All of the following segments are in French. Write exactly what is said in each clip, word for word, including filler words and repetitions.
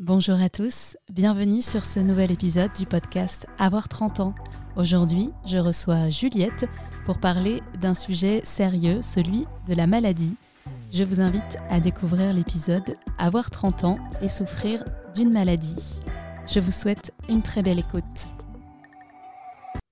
Bonjour à tous, bienvenue sur ce nouvel épisode du podcast Avoir trente ans. Aujourd'hui, je reçois Juliette pour parler d'un sujet sérieux, celui de la maladie. Je vous invite à découvrir l'épisode Avoir trente ans et souffrir d'une maladie. Je vous souhaite une très belle écoute.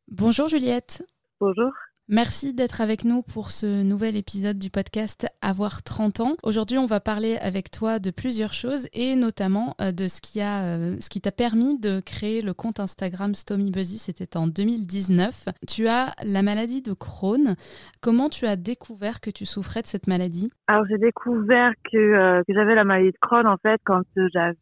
Bonjour Juliette. Bonjour. Merci d'être avec nous pour ce nouvel épisode du podcast Avoir trente ans. Aujourd'hui, on va parler avec toi de plusieurs choses et notamment de ce qui a, ce qui t'a permis de créer le compte Instagram StomyBuzzy. C'était en deux mille dix-neuf. Tu as la maladie de Crohn. Comment tu as découvert que tu souffrais de cette maladie? Alors, j'ai découvert que, euh, que j'avais la maladie de Crohn en fait quand j'avais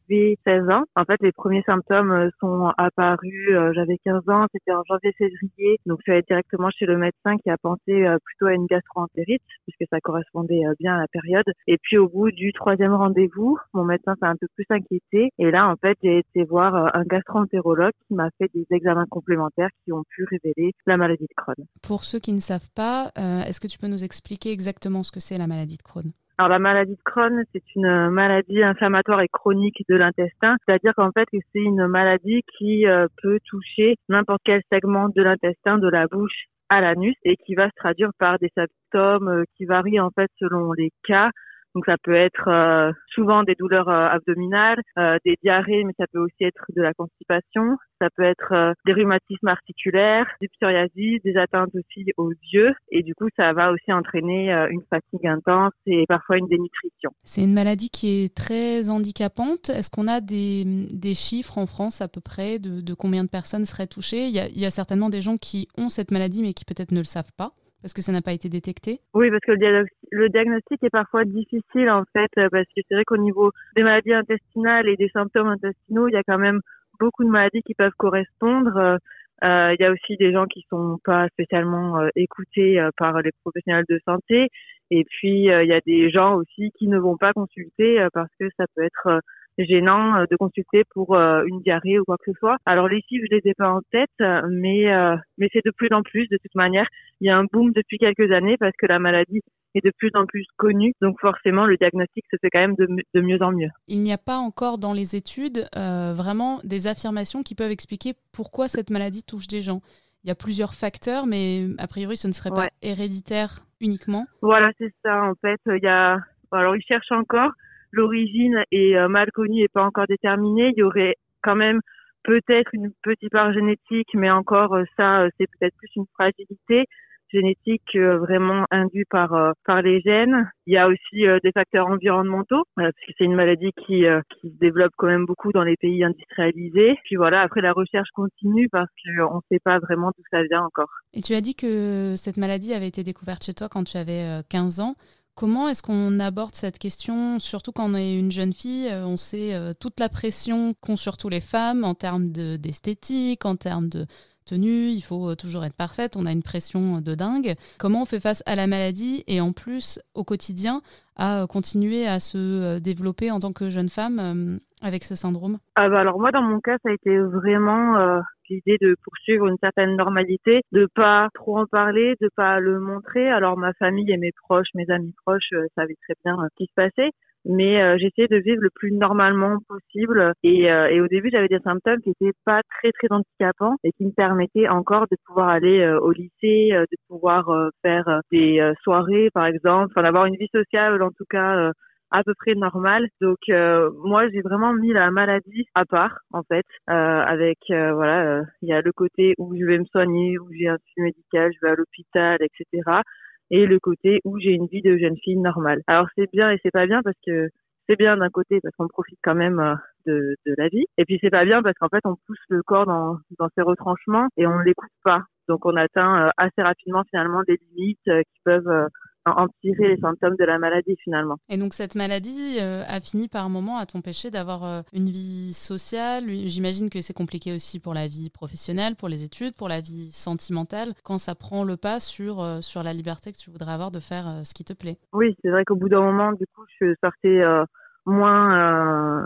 seize ans. En fait, les premiers symptômes sont apparus. Euh, j'avais quinze ans. C'était en janvier-février. Donc, je suis allée directement chez le médecin qui a pensé plutôt à une gastro-entérite puisque ça correspondait bien à la période. Et puis au bout du troisième rendez-vous, mon médecin s'est un peu plus inquiété. Et là, en fait, j'ai été voir un gastro-entérologue qui m'a fait des examens complémentaires qui ont pu révéler la maladie de Crohn. Pour ceux qui ne savent pas, euh, est-ce que tu peux nous expliquer exactement ce que c'est la maladie de Crohn ? Alors, la maladie de Crohn, c'est une maladie inflammatoire et chronique de l'intestin. C'est-à-dire qu'en fait, c'est une maladie qui euh, peut toucher n'importe quel segment de l'intestin, de la bouche à l'anus, et qui va se traduire par des symptômes qui varient en fait selon les cas. Donc ça peut être euh, souvent des douleurs euh, abdominales, euh, des diarrhées, mais ça peut aussi être de la constipation, ça peut être euh, des rhumatismes articulaires, du psoriasis, des atteintes aussi aux yeux, et du coup ça va aussi entraîner euh, une fatigue intense et parfois une dénutrition. C'est une maladie qui est très handicapante. Est-ce qu'on a des, des chiffres en France à peu près de, de combien de personnes seraient touchées? Il y a, il y a certainement des gens qui ont cette maladie mais qui peut-être ne le savent pas. Parce que ça n'a pas été détecté? Oui, parce que le, diag- le diagnostic est parfois difficile, en fait, parce que c'est vrai qu'au niveau des maladies intestinales et des symptômes intestinaux, il y a quand même beaucoup de maladies qui peuvent correspondre. Euh, il y a aussi des gens qui sont pas spécialement euh, écoutés euh, par les professionnels de santé. Et puis, euh, il y a des gens aussi qui ne vont pas consulter euh, parce que ça peut être... Euh, gênant de consulter pour une diarrhée ou quoi que ce soit. Alors les chiffres, je les ai pas en tête, mais euh, mais c'est de plus en plus. De toute manière, il y a un boom depuis quelques années parce que la maladie est de plus en plus connue. Donc forcément, le diagnostic se fait quand même de, de mieux en mieux. Il n'y a pas encore dans les études euh, vraiment des affirmations qui peuvent expliquer pourquoi cette maladie touche des gens. Il y a plusieurs facteurs, mais a priori, ce ne serait pas ouais. héréditaire uniquement. Voilà, c'est ça. En fait, il y a. Alors ils cherchent encore. L'origine est mal connue et pas encore déterminée. Il y aurait quand même peut-être une petite part génétique, mais encore ça, c'est peut-être plus une fragilité génétique vraiment induite par par les gènes. Il y a aussi des facteurs environnementaux, parce que c'est une maladie qui qui se développe quand même beaucoup dans les pays industrialisés. Puis voilà, après la recherche continue parce qu'on ne sait pas vraiment d'où ça vient encore. Et tu as dit que cette maladie avait été découverte chez toi quand tu avais quinze ans. Comment est-ce qu'on aborde cette question, surtout quand on est une jeune fille? On sait euh, toute la pression qu'ont surtout les femmes en termes de, d'esthétique, en termes de tenue, il faut toujours être parfaite, on a une pression de dingue. Comment on fait face à la maladie et en plus au quotidien à continuer à se développer en tant que jeune femme euh, avec ce syndrome? Ah bah alors moi dans mon cas ça a été vraiment... Euh... l'idée de poursuivre une certaine normalité, de pas trop en parler, de pas le montrer. Alors ma famille et mes proches, mes amis proches, euh, savaient très bien euh, ce qui se passait, mais euh, j'essayais de vivre le plus normalement possible. Et, euh, et au début, j'avais des symptômes qui n'étaient pas très très handicapants et qui me permettaient encore de pouvoir aller euh, au lycée, euh, de pouvoir euh, faire euh, des euh, soirées, par exemple, enfin d'avoir une vie sociale, en tout cas. Euh, à peu près normal. Donc euh, moi j'ai vraiment mis la maladie à part en fait euh, avec euh, voilà euh, il y a le côté où je vais me soigner, où j'ai un suivi médical, je vais à l'hôpital, et cetera. Et le côté où j'ai une vie de jeune fille normale. Alors c'est bien et c'est pas bien parce que c'est bien d'un côté parce qu'on profite quand même euh, de, de la vie et puis c'est pas bien parce qu'en fait on pousse le corps dans, dans ses retranchements et on l'écoute pas. Donc on atteint euh, assez rapidement finalement des limites euh, qui peuvent euh, en tirer les symptômes de la maladie finalement. Et donc cette maladie euh, a fini par un moment à t'empêcher d'avoir euh, une vie sociale. J'imagine que c'est compliqué aussi pour la vie professionnelle, pour les études, pour la vie sentimentale, quand ça prend le pas sur, euh, sur la liberté que tu voudrais avoir de faire euh, ce qui te plaît. Oui, c'est vrai qu'au bout d'un moment, du coup, je sortais... Euh, moins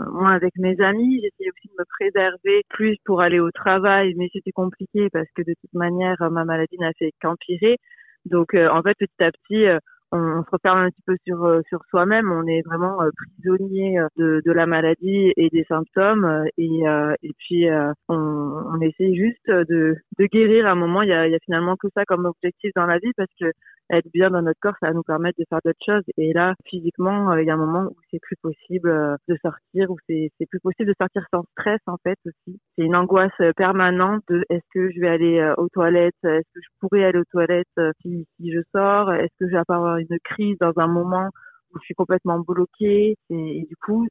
euh, moins avec mes amis, j'essayais aussi de me préserver plus pour aller au travail, mais c'était compliqué parce que de toute manière ma maladie n'a fait qu'empirer. Donc euh, en fait petit à petit euh, on se referme un petit peu sur sur soi-même, on est vraiment prisonnier de de la maladie et des symptômes, et euh, et puis euh, on, on essaie juste de de guérir. À un moment, il y a il y a finalement que ça comme objectif dans la vie, parce que être bien dans notre corps, ça va nous permettre de faire d'autres choses. Et là, physiquement, il y a un moment où c'est plus possible de sortir, où c'est c'est plus possible de sortir sans stress, en fait, aussi. C'est une angoisse permanente de est-ce que je vais aller aux toilettes, est-ce que je pourrais aller aux toilettes si, si je sors, est-ce que je vais pas avoir une crise dans un moment où je suis complètement bloquée, et, et du coup,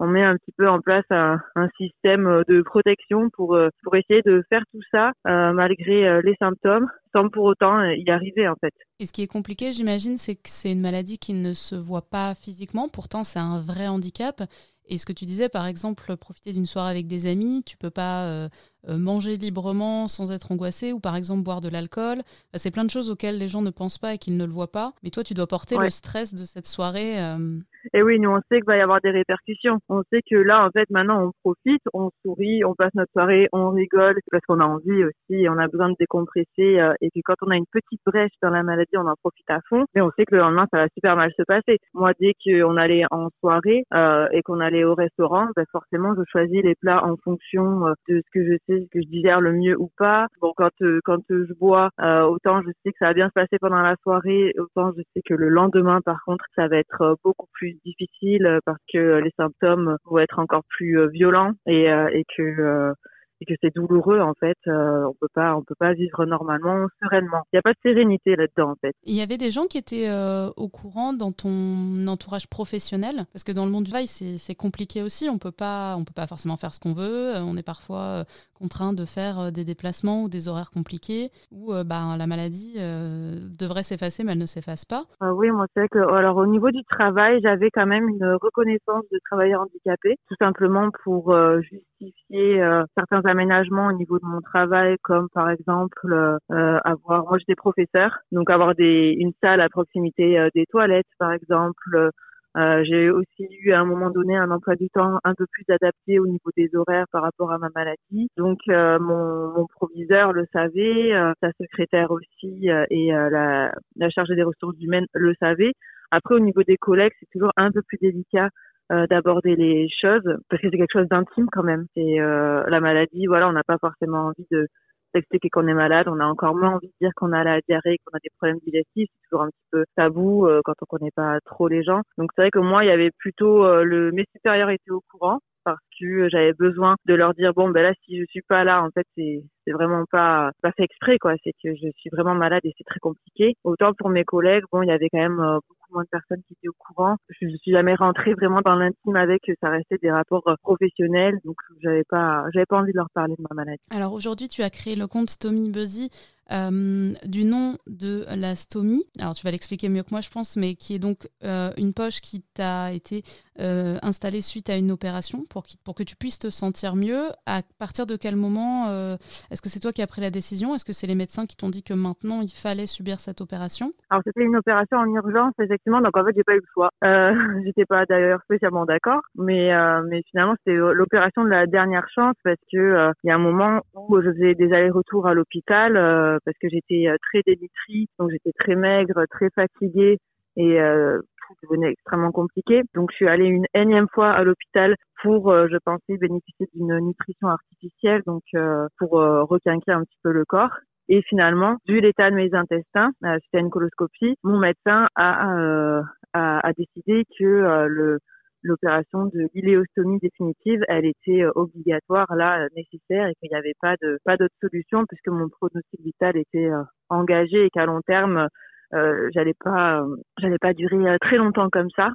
on met un petit peu en place un, un système de protection pour pour essayer de faire tout ça euh, malgré les symptômes, sans pour autant y arriver, en fait. Et ce qui est compliqué, j'imagine, c'est que c'est une maladie qui ne se voit pas physiquement, pourtant c'est un vrai handicap. Et ce que tu disais, par exemple, profiter d'une soirée avec des amis, tu peux pas euh, manger librement sans être angoissé, ou par exemple boire de l'alcool. C'est plein de choses auxquelles les gens ne pensent pas et qu'ils ne le voient pas. Mais toi, tu dois porter ouais. le stress de cette soirée. Euh... Et oui, nous, on sait qu'il va y avoir des répercussions. On sait que là, en fait, maintenant, on profite, on sourit, on passe notre soirée, on rigole, parce qu'on a envie aussi, on a besoin de décompresser. Euh, et puis quand on a une petite brèche dans la maladie, on en profite à fond. Mais on sait que le lendemain, ça va super mal se passer. Moi, dès qu'on allait en soirée euh, et qu'on allait au restaurant, ben forcément je choisis les plats en fonction de ce que je sais, ce que je digère le mieux ou pas. Bon, quand euh, quand je bois, euh, autant je sais que ça va bien se passer pendant la soirée, autant je sais que le lendemain, par contre, ça va être beaucoup plus difficile, parce que les symptômes vont être encore plus violents, et euh, et que euh, et que c'est douloureux, en fait. Euh, on peut pas, on peut pas vivre normalement, sereinement. Il n'y a pas de sérénité là-dedans, en fait. Il y avait des gens qui étaient euh, au courant dans ton entourage professionnel, parce que dans le monde du travail, c'est, c'est compliqué aussi. On peut pas, on peut pas forcément faire ce qu'on veut. On est parfois contraint de faire des déplacements ou des horaires compliqués, où euh, bah, la maladie euh, devrait s'effacer, mais elle ne s'efface pas. Euh, oui, moi, c'est vrai que, alors, au niveau du travail, j'avais quand même une reconnaissance de travailleurs handicapés, tout simplement pour euh, justifier euh, certains aménagements au niveau de mon travail, comme par exemple euh, avoir, moi j'étais professeur, donc avoir des, une salle à proximité euh, des toilettes, par exemple. Euh, j'ai aussi eu à un moment donné un emploi du temps un peu plus adapté au niveau des horaires par rapport à ma maladie. Donc euh, mon, mon proviseur le savait, euh, sa secrétaire aussi, euh, et euh, la, la chargée des ressources humaines le savait. Après, au niveau des collègues, c'est toujours un peu plus délicat Euh, d'aborder les choses, parce que c'est quelque chose d'intime quand même. C'est euh, la maladie, voilà, on n'a pas forcément envie de d'expliquer qu'on est malade, on a encore moins envie de dire qu'on a la diarrhée, qu'on a des problèmes digestifs, c'est toujours un petit peu tabou euh, quand on connaît pas trop les gens. Donc c'est vrai que moi, il y avait plutôt euh, le mes supérieurs étaient au courant, parce que j'avais besoin de leur dire bon ben là, si je suis pas là, en fait c'est c'est vraiment pas pas fait exprès, quoi, c'est que je suis vraiment malade et c'est très compliqué. Autant pour mes collègues, bon, il y avait quand même euh, beaucoup moins de personnes qui étaient au courant. Je ne suis jamais rentrée vraiment dans l'intime avec, ça restait des rapports professionnels, donc j'avais pas j'avais pas envie de leur parler de ma maladie. Alors aujourd'hui, tu as créé le compte StomyBuzzy euh, du nom de la Stomy. Alors tu vas l'expliquer mieux que moi, je pense, mais qui est donc euh, une poche qui t'a été euh, installée suite à une opération pour qui, pour que tu puisses te sentir mieux. À partir de quel moment euh, Est-ce que c'est toi qui as pris la décision? Est-ce que c'est les médecins qui t'ont dit que maintenant, il fallait subir cette opération? Alors, c'était une opération en urgence, effectivement. Donc, en fait, j'ai pas eu le choix. Euh, j'étais pas d'ailleurs spécialement d'accord. Mais, euh, mais finalement, c'était l'opération de la dernière chance, parce que, euh, il y a un moment où je faisais des allers-retours à l'hôpital, euh, parce que j'étais très déprimée. Donc, j'étais très maigre, très fatiguée. Et, euh, tout devenait extrêmement compliqué. Donc, je suis allée une énième fois à l'hôpital pour, euh, je pensais, bénéficier d'une nutrition artificielle, donc euh, pour euh, requinquer un petit peu le corps. Et finalement, vu l'état de mes intestins, euh, suite à une coloscopie, mon médecin a, euh, a, a décidé que euh, le, l'opération de l'iléostomie définitive, elle était euh, obligatoire, là, nécessaire, et qu'il n'y avait pas de pas d'autre solution, puisque mon pronostic vital était euh, engagé, et qu'à long terme, euh, j'allais pas euh, j'allais pas durer euh, très longtemps comme ça.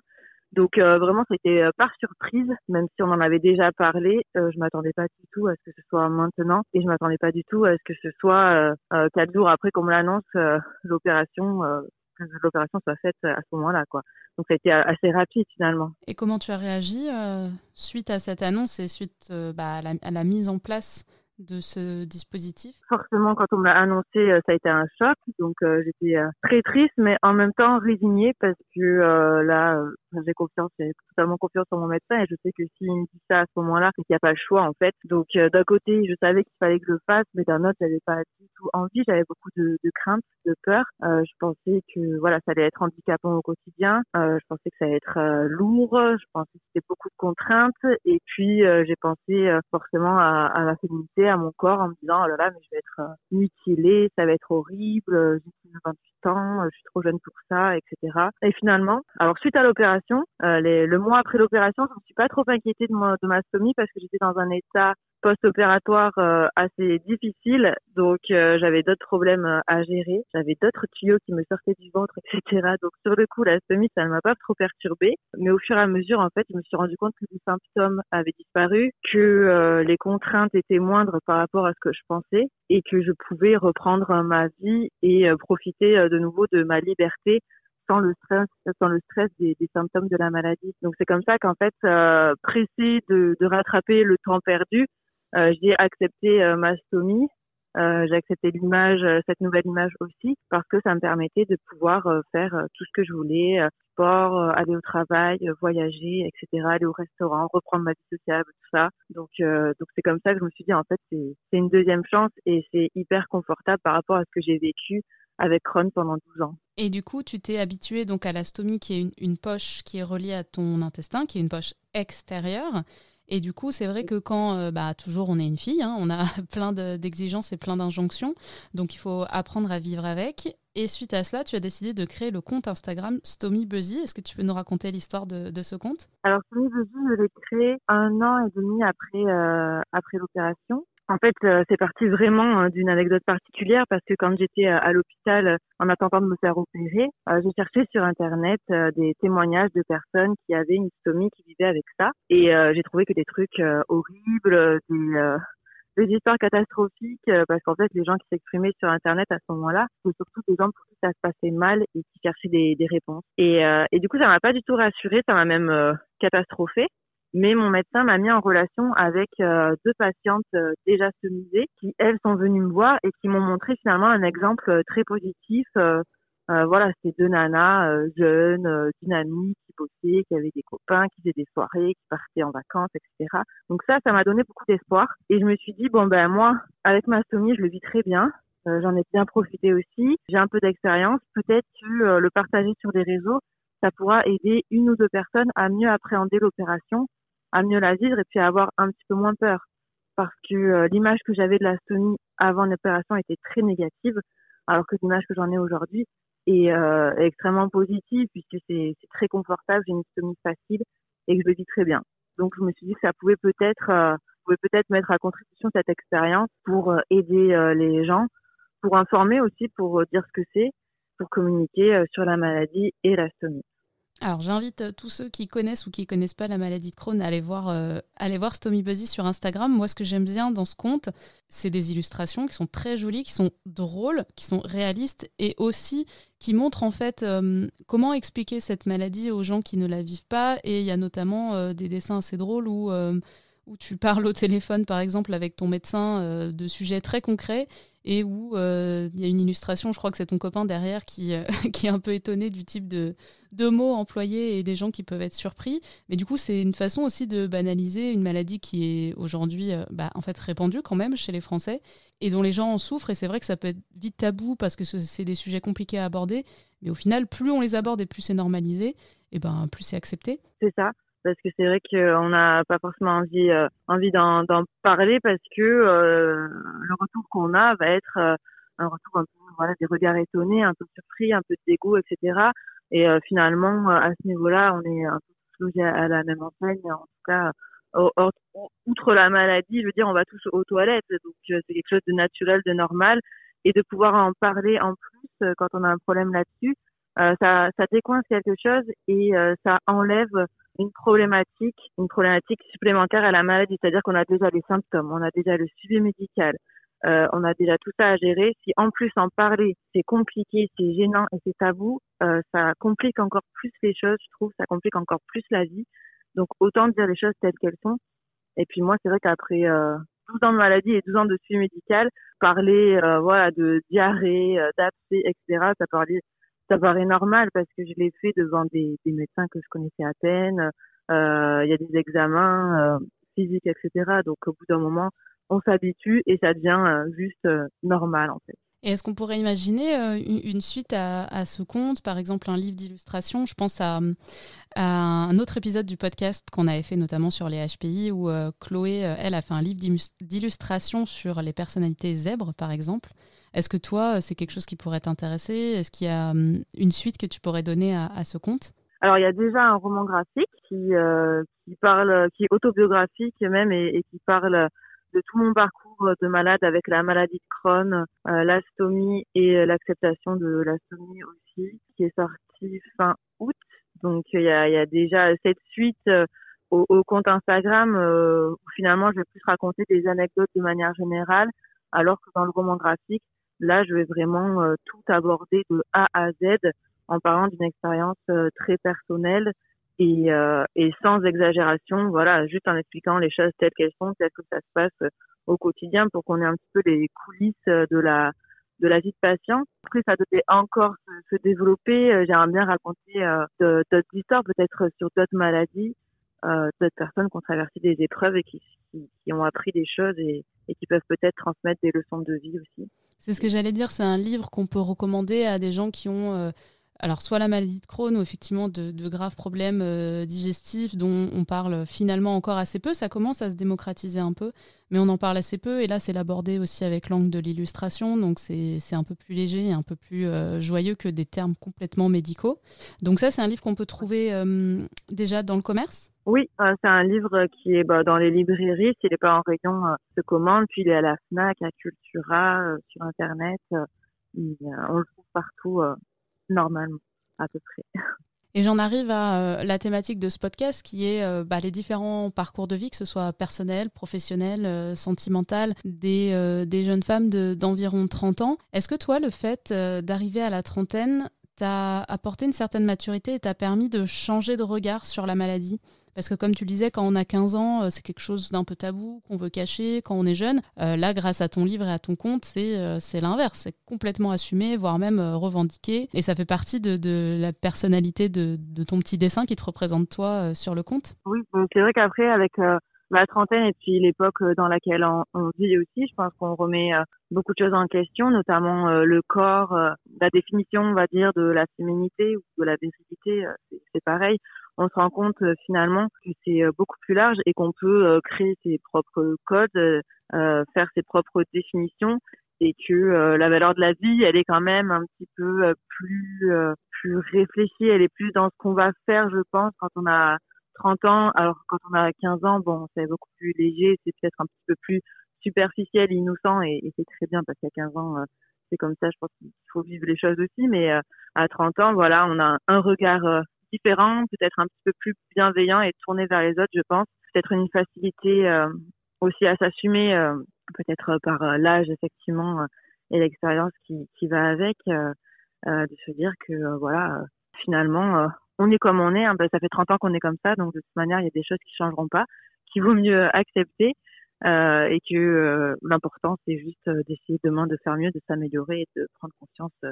Donc euh, vraiment, c'était euh, par surprise, même si on en avait déjà parlé. Euh, je m'attendais pas du tout à ce que ce soit maintenant, et je m'attendais pas du tout à ce que ce soit euh, euh, quatre jours après qu'on me l'annonce, euh, l'opération euh, que l'opération soit faite à ce moment-là, quoi. Donc ça a été assez rapide finalement. Et comment tu as réagi euh, suite à cette annonce et suite euh, bah, à, la, à la mise en place de ce dispositif? Forcément, quand on me l'a annoncé, ça a été un choc. Donc, euh, j'étais euh, très triste, mais en même temps résignée parce que euh, là, euh, j'ai confiance, j'ai totalement confiance en mon médecin et je sais que s'il me dit ça à ce moment-là, c'est qu'il n'y a pas le choix en fait. Donc, euh, d'un côté, je savais qu'il fallait que je le fasse, mais d'un autre, j'avais pas du tout envie. J'avais beaucoup de, de craintes, de peur. Euh, je pensais que voilà, ça allait être handicapant au quotidien. Euh, je pensais que ça allait être euh, lourd. Je pensais que c'était beaucoup de contraintes. Et puis, euh, j'ai pensé euh, forcément à, à ma féminité, à mon corps, en me disant oh là là, mais je vais être mutilée, ça va être horrible, j'ai vingt-huit ans, je suis trop jeune pour ça, et cetera. Et finalement, alors suite à l'opération, euh, les, le mois après l'opération, je ne me suis pas trop inquiétée de, mon, de ma stomie parce que j'étais dans un état post-opératoire euh, assez difficile, donc euh, j'avais d'autres problèmes à gérer, j'avais d'autres tuyaux qui me sortaient du ventre, et cetera. Donc sur le coup, la stomie, ça ne m'a pas trop perturbée, mais au fur et à mesure, en fait, je me suis rendu compte que les symptômes avaient disparu, que euh, les contraintes étaient moindres par rapport à ce que je pensais et que je pouvais reprendre euh, ma vie et euh, profiter euh, de nouveau de ma liberté sans le stress, sans le stress des, des symptômes de la maladie. Donc c'est comme ça qu'en fait, euh, pressée de, de rattraper le temps perdu, Euh, j'ai accepté euh, ma stomie, euh, j'ai accepté l'image, euh, cette nouvelle image aussi, parce que ça me permettait de pouvoir euh, faire euh, tout ce que je voulais, euh, sport, euh, aller au travail, euh, voyager, et cetera, aller au restaurant, reprendre ma vie sociale, tout ça. Donc, euh, donc c'est comme ça que je me suis dit, en fait, c'est, c'est une deuxième chance et c'est hyper confortable par rapport à ce que j'ai vécu avec Crohn pendant douze ans. Et du coup, tu t'es habituée donc à la stomie, qui est une, une poche qui est reliée à ton intestin, qui est une poche extérieure. Et du coup, c'est vrai que quand, euh, bah, toujours, on est une fille, hein, on a plein de, d'exigences et plein d'injonctions. Donc, il faut apprendre à vivre avec. Et suite à cela, tu as décidé de créer le compte Instagram StomyBuzzy. Est-ce que tu peux nous raconter l'histoire de, de ce compte? Alors, StomyBuzzy, je l'ai créé un an et demi après, euh, après l'opération. En fait, euh, c'est parti vraiment euh, d'une anecdote particulière parce que quand j'étais euh, à l'hôpital euh, en attendant de me faire opérer, euh, j'ai cherché sur Internet euh, des témoignages de personnes qui avaient une stomie, qui vivaient avec ça. Et euh, j'ai trouvé que des trucs euh, horribles, des, euh, des histoires catastrophiques euh, parce qu'en fait, les gens qui s'exprimaient sur Internet à ce moment-là, c'était surtout des gens pour qui ça se passait mal et qui cherchaient des, des réponses. Et, euh, et du coup, ça m'a pas du tout rassurée, ça m'a même euh, catastrophée. Mais mon médecin m'a mis en relation avec euh, deux patientes euh, déjà stomisées qui, elles, sont venues me voir et qui m'ont montré finalement un exemple euh, très positif. Euh, euh, voilà, c'était deux nanas euh, jeunes, euh, dynamiques, qui bossaient, qui avaient des copains, qui faisaient des soirées, qui partaient en vacances, et cetera. Donc ça, ça m'a donné beaucoup d'espoir. Et je me suis dit, bon ben moi, avec ma stomie, je le vis très bien. Euh, j'en ai bien profité aussi. J'ai un peu d'expérience. Peut-être que euh, le partager sur les réseaux, ça pourra aider une ou deux personnes à mieux appréhender l'opération, à mieux la vivre et puis à avoir un petit peu moins peur. Parce que euh, l'image que j'avais de la stomie avant l'opération était très négative, alors que l'image que j'en ai aujourd'hui est, euh, est extrêmement positive puisque c'est, c'est très confortable, j'ai une stomie facile et que je le vis très bien. Donc je me suis dit que ça pouvait peut-être, euh, pouvait peut-être mettre à contribution cette expérience pour euh, aider euh, les gens, pour informer aussi, pour euh, dire ce que c'est, pour communiquer euh, sur la maladie et la stomie. Alors, j'invite tous ceux qui connaissent ou qui ne connaissent pas la maladie de Crohn à aller voir, euh, aller voir StomyBuzzy sur Instagram. Moi, ce que j'aime bien dans ce compte, c'est des illustrations qui sont très jolies, qui sont drôles, qui sont réalistes et aussi qui montrent en fait euh, comment expliquer cette maladie aux gens qui ne la vivent pas. Et il y a notamment euh, des dessins assez drôles où, euh, où tu parles au téléphone, par exemple, avec ton médecin euh, de sujets très concrets. Et où il euh, y a une illustration, je crois que c'est ton copain derrière qui, euh, qui est un peu étonné du type de, de mots employés et des gens qui peuvent être surpris. Mais du coup, c'est une façon aussi de banaliser une maladie qui est aujourd'hui euh, bah, en fait répandue quand même chez les Français et dont les gens en souffrent. Et c'est vrai que ça peut être vite tabou parce que ce, c'est des sujets compliqués à aborder. Mais au final, plus on les aborde et plus c'est normalisé, et ben, plus c'est accepté. C'est ça. Parce que c'est vrai qu'on n'a pas forcément envie, euh, envie d'en, d'en parler parce que euh, le retour qu'on a va être euh, un retour un peu, voilà, des regards étonnés, un peu surpris, un peu de dégoût, et cetera. Et euh, finalement, à ce niveau-là, on est un peu tous logés à la même enseigne. En tout cas, au, au, outre la maladie, je veux dire, on va tous aux toilettes. Donc, euh, c'est quelque chose de naturel, de normal. Et de pouvoir en parler en plus euh, quand on a un problème là-dessus, euh, ça, ça décoince quelque chose et euh, ça enlève une problématique, une problématique supplémentaire à la maladie, c'est-à-dire qu'on a déjà les symptômes, on a déjà le suivi médical, euh, on a déjà tout ça à gérer. Si en plus en parler, c'est compliqué, c'est gênant et c'est tabou, euh, ça complique encore plus les choses, je trouve, ça complique encore plus la vie. Donc autant dire les choses telles qu'elles sont. Et puis moi, c'est vrai qu'après euh, douze ans de maladie et douze ans de suivi médical, parler euh, voilà, de diarrhée, d'abcès, et cetera, ça paraît, ça paraît normal parce que je l'ai fait devant des, des médecins que je connaissais à peine. Il euh, y a des examens euh, physiques, et cetera. Donc, au bout d'un moment, on s'habitue et ça devient euh, juste euh, normal, en fait. Et est-ce qu'on pourrait imaginer euh, une suite à, à ce conte, par exemple un livre d'illustration? Je pense à, à un autre épisode du podcast qu'on avait fait notamment sur les H P I où euh, Chloé, elle, a fait un livre d'illustration sur les personnalités zèbres, par exemple. Est-ce que toi, c'est quelque chose qui pourrait t'intéresser? Est-ce qu'il y a um, une suite que tu pourrais donner à, à ce conte? Alors, il y a déjà un roman graphique qui, euh, qui, parle, qui est autobiographique même et, et qui parle de tout mon parcours de malade avec la maladie de Crohn, euh, la stomie et l'acceptation de la stomie aussi, qui est sorti fin août. Donc, il y a, il y a déjà cette suite euh, au, au compte Instagram euh, où finalement, je vais plus raconter des anecdotes de manière générale, alors que dans le roman graphique, là, je vais vraiment euh, tout aborder de A à Z en parlant d'une expérience euh, très personnelle et, euh, et sans exagération, voilà, juste en expliquant les choses telles qu'elles sont, telles que ça se passe euh, au quotidien pour qu'on ait un petit peu les coulisses euh, de la de la vie de patient. Après, ça devait encore se, se développer. Euh, j'aimerais bien raconter euh, de, d'autres histoires, peut-être sur d'autres maladies, euh, d'autres personnes qui ont traversé des épreuves et qui, qui, qui ont appris des choses et, et qui peuvent peut-être transmettre des leçons de vie aussi. C'est ce que j'allais dire, c'est un livre qu'on peut recommander à des gens qui ont euh, alors soit la maladie de Crohn ou effectivement de, de graves problèmes euh, digestifs dont on parle finalement encore assez peu. Ça commence à se démocratiser un peu, mais on en parle assez peu. Et là, c'est l'abordé aussi avec l'angle de l'illustration, donc c'est, c'est un peu plus léger et un peu plus euh, joyeux que des termes complètement médicaux. Donc ça, c'est un livre qu'on peut trouver euh, déjà dans le commerce ? Oui, euh, c'est un livre qui est bah, dans les librairies, s'il n'est pas en rayon, euh, se commande. Puis il est à la FNAC, à Cultura, euh, sur Internet. Euh, et, euh, on le trouve partout, euh, normalement, à peu près. Et j'en arrive à euh, la thématique de ce podcast qui est euh, bah, les différents parcours de vie, que ce soit personnel, professionnel, euh, sentimental, des, euh, des jeunes femmes de, d'environ trente ans. Est-ce que toi, le fait euh, d'arriver à la trentaine, t'a apporté une certaine maturité et t'a permis de changer de regard sur la maladie ? Parce que comme tu le disais, quand on a quinze ans, c'est quelque chose d'un peu tabou, qu'on veut cacher quand on est jeune. Euh, là, grâce à ton livre et à ton conte, c'est, euh, c'est l'inverse. C'est complètement assumé, voire même euh, revendiqué. Et ça fait partie de, de la personnalité de, de ton petit dessin qui te représente toi euh, sur le conte. Oui, donc c'est vrai qu'après, avec euh, la trentaine et puis l'époque dans laquelle on, on vit aussi, je pense qu'on remet euh, beaucoup de choses en question, notamment euh, le corps, euh, la définition, on va dire, de la féminité ou de la virilité, euh, c'est, c'est pareil. On se rend compte euh, finalement que c'est euh, beaucoup plus large et qu'on peut euh, créer ses propres codes, euh, faire ses propres définitions et que euh, la valeur de la vie, elle est quand même un petit peu euh, plus euh, plus réfléchie, elle est plus dans ce qu'on va faire, je pense, quand on a trente ans. Alors quand on a quinze ans, bon, c'est beaucoup plus léger, c'est peut-être un petit peu plus superficiel, innocent et, et c'est très bien parce qu'à quinze ans, euh, c'est comme ça, je pense qu'il faut vivre les choses aussi. Mais euh, à trente ans, voilà, on a un regard euh, différent, peut-être un petit peu plus bienveillant et tourné vers les autres, je pense. Peut-être une facilité euh, aussi à s'assumer, euh, peut-être par euh, l'âge, effectivement, euh, et l'expérience qui, qui va avec, euh, euh, de se dire que, euh, voilà, euh, finalement, euh, on est comme on est. Hein, bah, ça fait trente ans qu'on est comme ça, donc de toute manière, il y a des choses qui ne changeront pas, qu'il vaut mieux accepter euh, et que euh, l'important, c'est juste euh, d'essayer demain de faire mieux, de s'améliorer et de prendre conscience euh,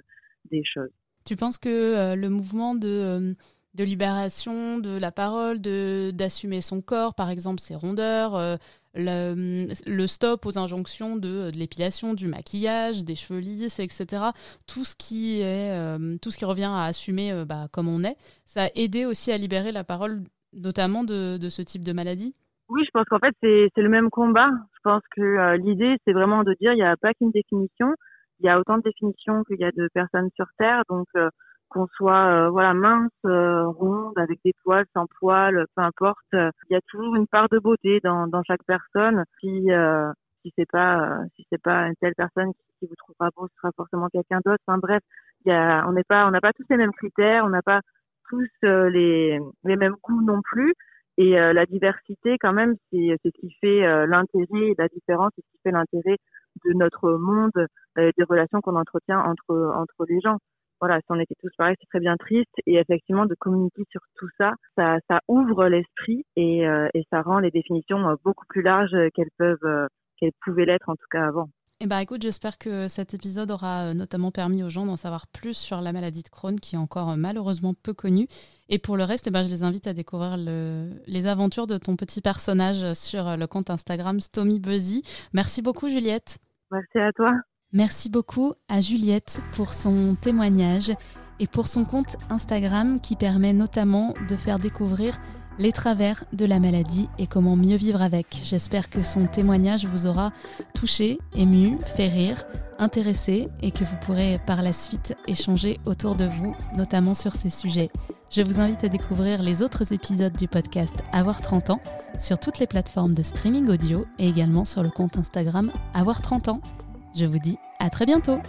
des choses. Tu penses que euh, le mouvement de... Euh... de libération, de la parole, de, d'assumer son corps, par exemple ses rondeurs, euh, le, le stop aux injonctions de, de l'épilation, du maquillage, des cheveux lisses, et cetera. Tout ce qui, est, euh, tout ce qui revient à assumer euh, bah, comme on est, ça a aidé aussi à libérer la parole, notamment de, de ce type de maladie ? Oui, je pense qu'en fait, c'est, c'est le même combat. Je pense que euh, l'idée, c'est vraiment de dire qu'il n'y a pas qu'une définition, il y a autant de définitions qu'il y a de personnes sur Terre, donc... Euh, qu'on soit euh, voilà mince, euh, ronde, avec des poils, sans poils, peu importe, euh, il y a toujours une part de beauté dans dans chaque personne. Si euh, si c'est pas euh, si c'est pas une telle personne qui, qui vous trouvera beau, ce sera forcément quelqu'un d'autre. Enfin bref, il y a on n'est pas on n'a pas tous les mêmes critères, on n'a pas tous euh, les les mêmes goûts non plus. Et euh, la diversité quand même, c'est c'est ce qui fait euh, l'intérêt et la différence, c'est ce qui fait l'intérêt de notre monde, euh, des relations qu'on entretient entre entre les gens. Voilà, si on était tous pareils, c'est très bien triste. Et effectivement, de communiquer sur tout ça, ça, ça ouvre l'esprit et, euh, et ça rend les définitions beaucoup plus larges qu'elles peuvent, euh, qu'elles pouvaient l'être en tout cas avant. Eh ben, écoute, j'espère que cet épisode aura notamment permis aux gens d'en savoir plus sur la maladie de Crohn, qui est encore malheureusement peu connue. Et pour le reste, eh ben, je les invite à découvrir le... les aventures de ton petit personnage sur le compte Instagram StomyBuzzy. Merci beaucoup, Juliette. Merci à toi. Merci beaucoup à Juliette pour son témoignage et pour son compte Instagram qui permet notamment de faire découvrir les travers de la maladie et comment mieux vivre avec. J'espère que son témoignage vous aura touché, ému, fait rire, intéressé et que vous pourrez par la suite échanger autour de vous, notamment sur ces sujets. Je vous invite à découvrir les autres épisodes du podcast Avoir trente ans sur toutes les plateformes de streaming audio et également sur le compte Instagram Avoir trente ans. Je vous dis à très bientôt.